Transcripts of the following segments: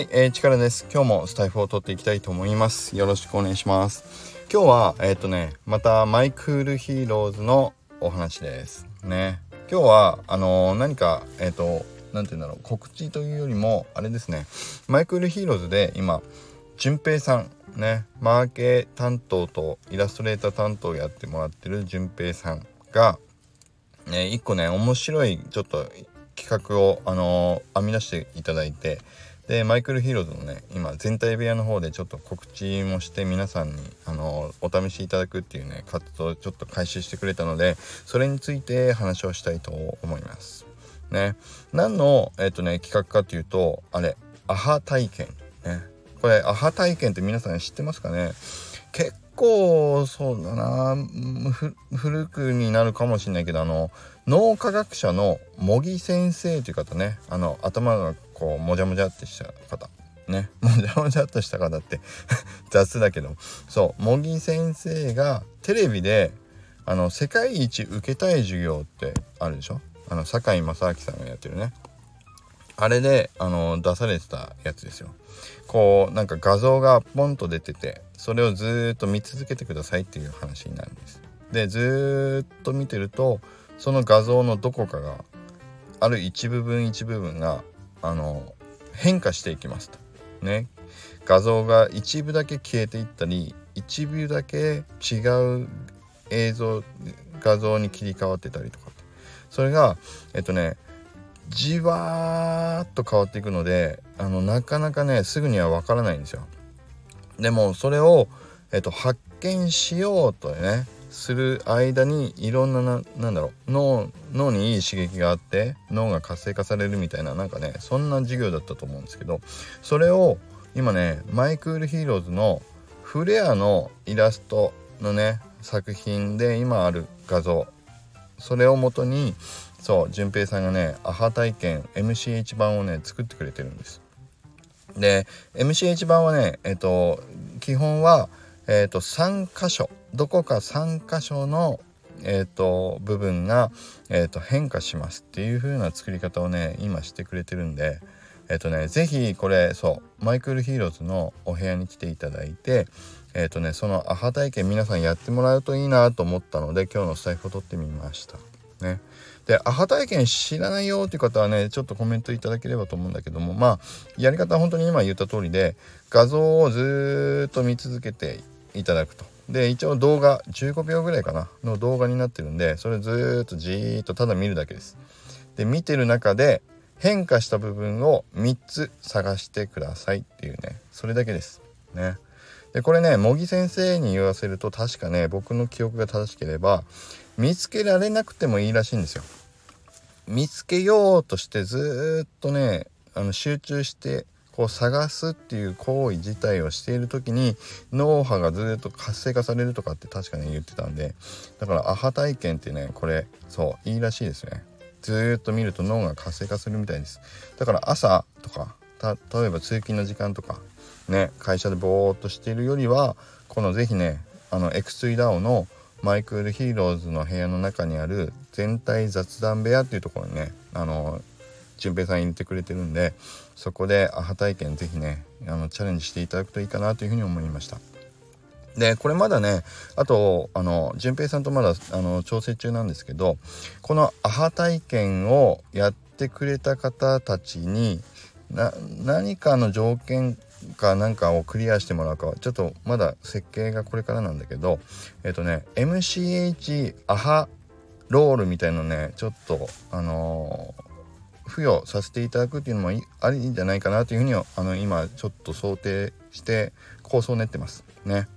はい、力です。今日もスタイフを撮っていきたいと思います。よろしくお願いします。今日はまたMy Cool HEROESのお話ですね。今日は何かなんていうんだろう、告知というよりもあれですね。My Cool HEROESで今純平さんね、マーケ担当とイラストレーター担当をやってもらってる純平さんがね、一個ね面白いちょっと企画を編み出していただいて。でマイクルヒーローズのね今全体部屋の方でちょっと告知もして皆さんにお試しいただくっていうね活動をちょっと開始してくれたので、それについて話をしたいと思いますね。何の企画かというとアハ体験ね。これアハ体験って皆さん知ってますかね。結構そうだな、古くになるかもしれないけど脳科学者の茂木先生という方ね、頭がこうもじゃもじゃってした方ね、もじゃもじゃっとした方って雑だけど、そう茂木先生がテレビで世界一受けたい授業ってあるでしょ、堺正明さんがやってるね、あれで出されてたやつですよ。こうなんか画像がポンと出てて、それをずっと見続けてくださいっていう話になるんです。でずっと見てると、その画像のどこかがある一部分が変化していきますとね。画像が一部だけ消えていったり、一部だけ違う画像に切り替わってたりとか、それがじわーっと変わっていくので、なかなかねすぐにはわからないんですよ。でもそれを、発見しようとねする間に、いろんななんだろう、脳にいい刺激があって脳が活性化されるみたいな、なんかねそんな授業だったと思うんですけど、それを今ねマイクールヒーローズのフレアのイラストのね作品で今ある画像、それを元に純平さんがねアハ体験 MCH 版をね作ってくれてるんです。で MCH 版はね基本は3箇所、どこか3箇所の、部分が、変化しますっていう風な作り方をね今してくれてるんで、ぜひこれマイクルヒーローズのお部屋に来ていただいて、そのアハ体験皆さんやってもらうといいなと思ったので、今日のスタイフを撮ってみましたね。でアハ体験知らないよっていう方はねちょっとコメントいただければと思うんだけども、やり方は本当に今言った通りで、画像をずっと見続けていただくと。で一応動画15秒ぐらいかなの動画になってるんで、それずーっとじーっとただ見るだけです。で見てる中で変化した部分を3つ探してくださいっていうね、それだけですね。でこれね茂木先生に言わせると、確かね僕の記憶が正しければ見つけられなくてもいいらしいんですよ。見つけようとしてずーっとね集中して探すっていう行為自体をしている時に脳波がずっと活性化されるとかって確かに言ってたんで、だからアハ体験ってねこれいいらしいですね。ずっと見ると脳が活性化するみたいです。だから朝とか例えば通勤の時間とかね、会社でぼーっとしているよりは、このぜひねX3DAO のマイクールヒーローズの部屋の中にある全体雑談部屋っていうところにね純平さん入れてくれてるんで、そこでアハ体験ぜひねチャレンジしていただくといいかなというふうに思いました。でこれまだね純平さんとまだ調整中なんですけど、このアハ体験をやってくれた方たちに何かの条件かなんかをクリアしてもらうかはちょっとまだ設計がこれからなんだけど、MCH アハロールみたいのねちょっと付与させていただくっていうのもありじゃないかなというふうに今ちょっと想定して構想を練ってますね。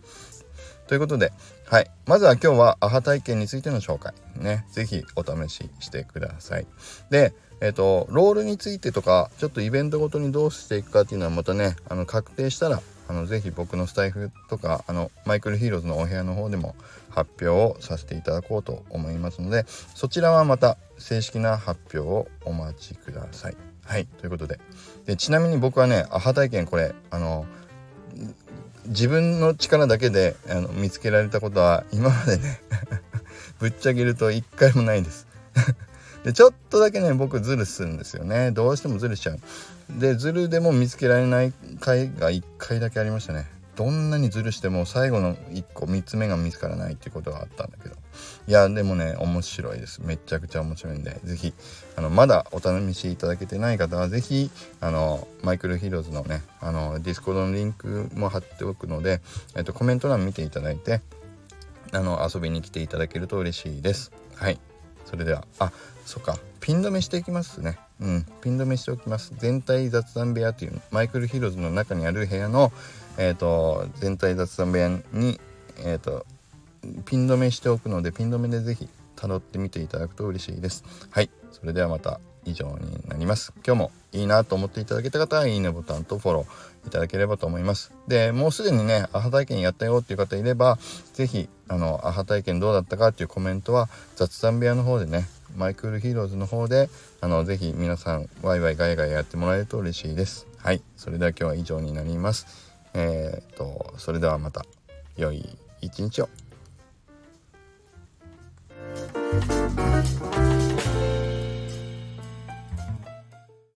ということで、はい、まずは今日はアハ体験についての紹介ね、ぜひお試ししてください。で、ロールについてとかちょっとイベントごとにどうしていくかっていうのはまたね確定したらぜひ僕のスタイフとかマイクルヒーローズのお部屋の方でも発表をさせていただこうと思いますので、そちらはまた正式な発表をお待ちください。はい、ということで、ちなみに僕はねアハ体験これ自分の力だけで見つけられたことは今までねぶっちゃけると1回もないですでちょっとだけね僕ズルするんですよね。どうしてもズルしちゃう。でズルでも見つけられない回が1回だけありましたね。どんなにズルしても最後の1個3つ目が見つからないっていうことがあったんだけど、いやでもね面白いです。めちゃくちゃ面白いんで、ぜひまだお試しいただけてない方はぜひマイクルヒーローズのねディスコードのリンクも貼っておくので、コメント欄見ていただいて遊びに来ていただけると嬉しいです。はい、それではそうか、ピン止めしていきますね。ピン止めしておきます。全体雑談部屋というマイクルヒーローズの中にある部屋の全体雑談部屋にピン止めしておくので、ピン止めでぜひ辿ってみていただくと嬉しいです。はい、それではまた以上になります。今日もいいなと思っていただけた方はいいねボタンとフォローいただければと思います。でもうすでにねアハ体験やったよっていう方いれば、ぜひアハ体験どうだったかっていうコメントは雑談部屋の方でね、マイクールヒーローズの方でぜひ皆さんワイワイガヤガヤやってもらえると嬉しいです。はい、それでは今日は以上になります。それではまた良い一日を。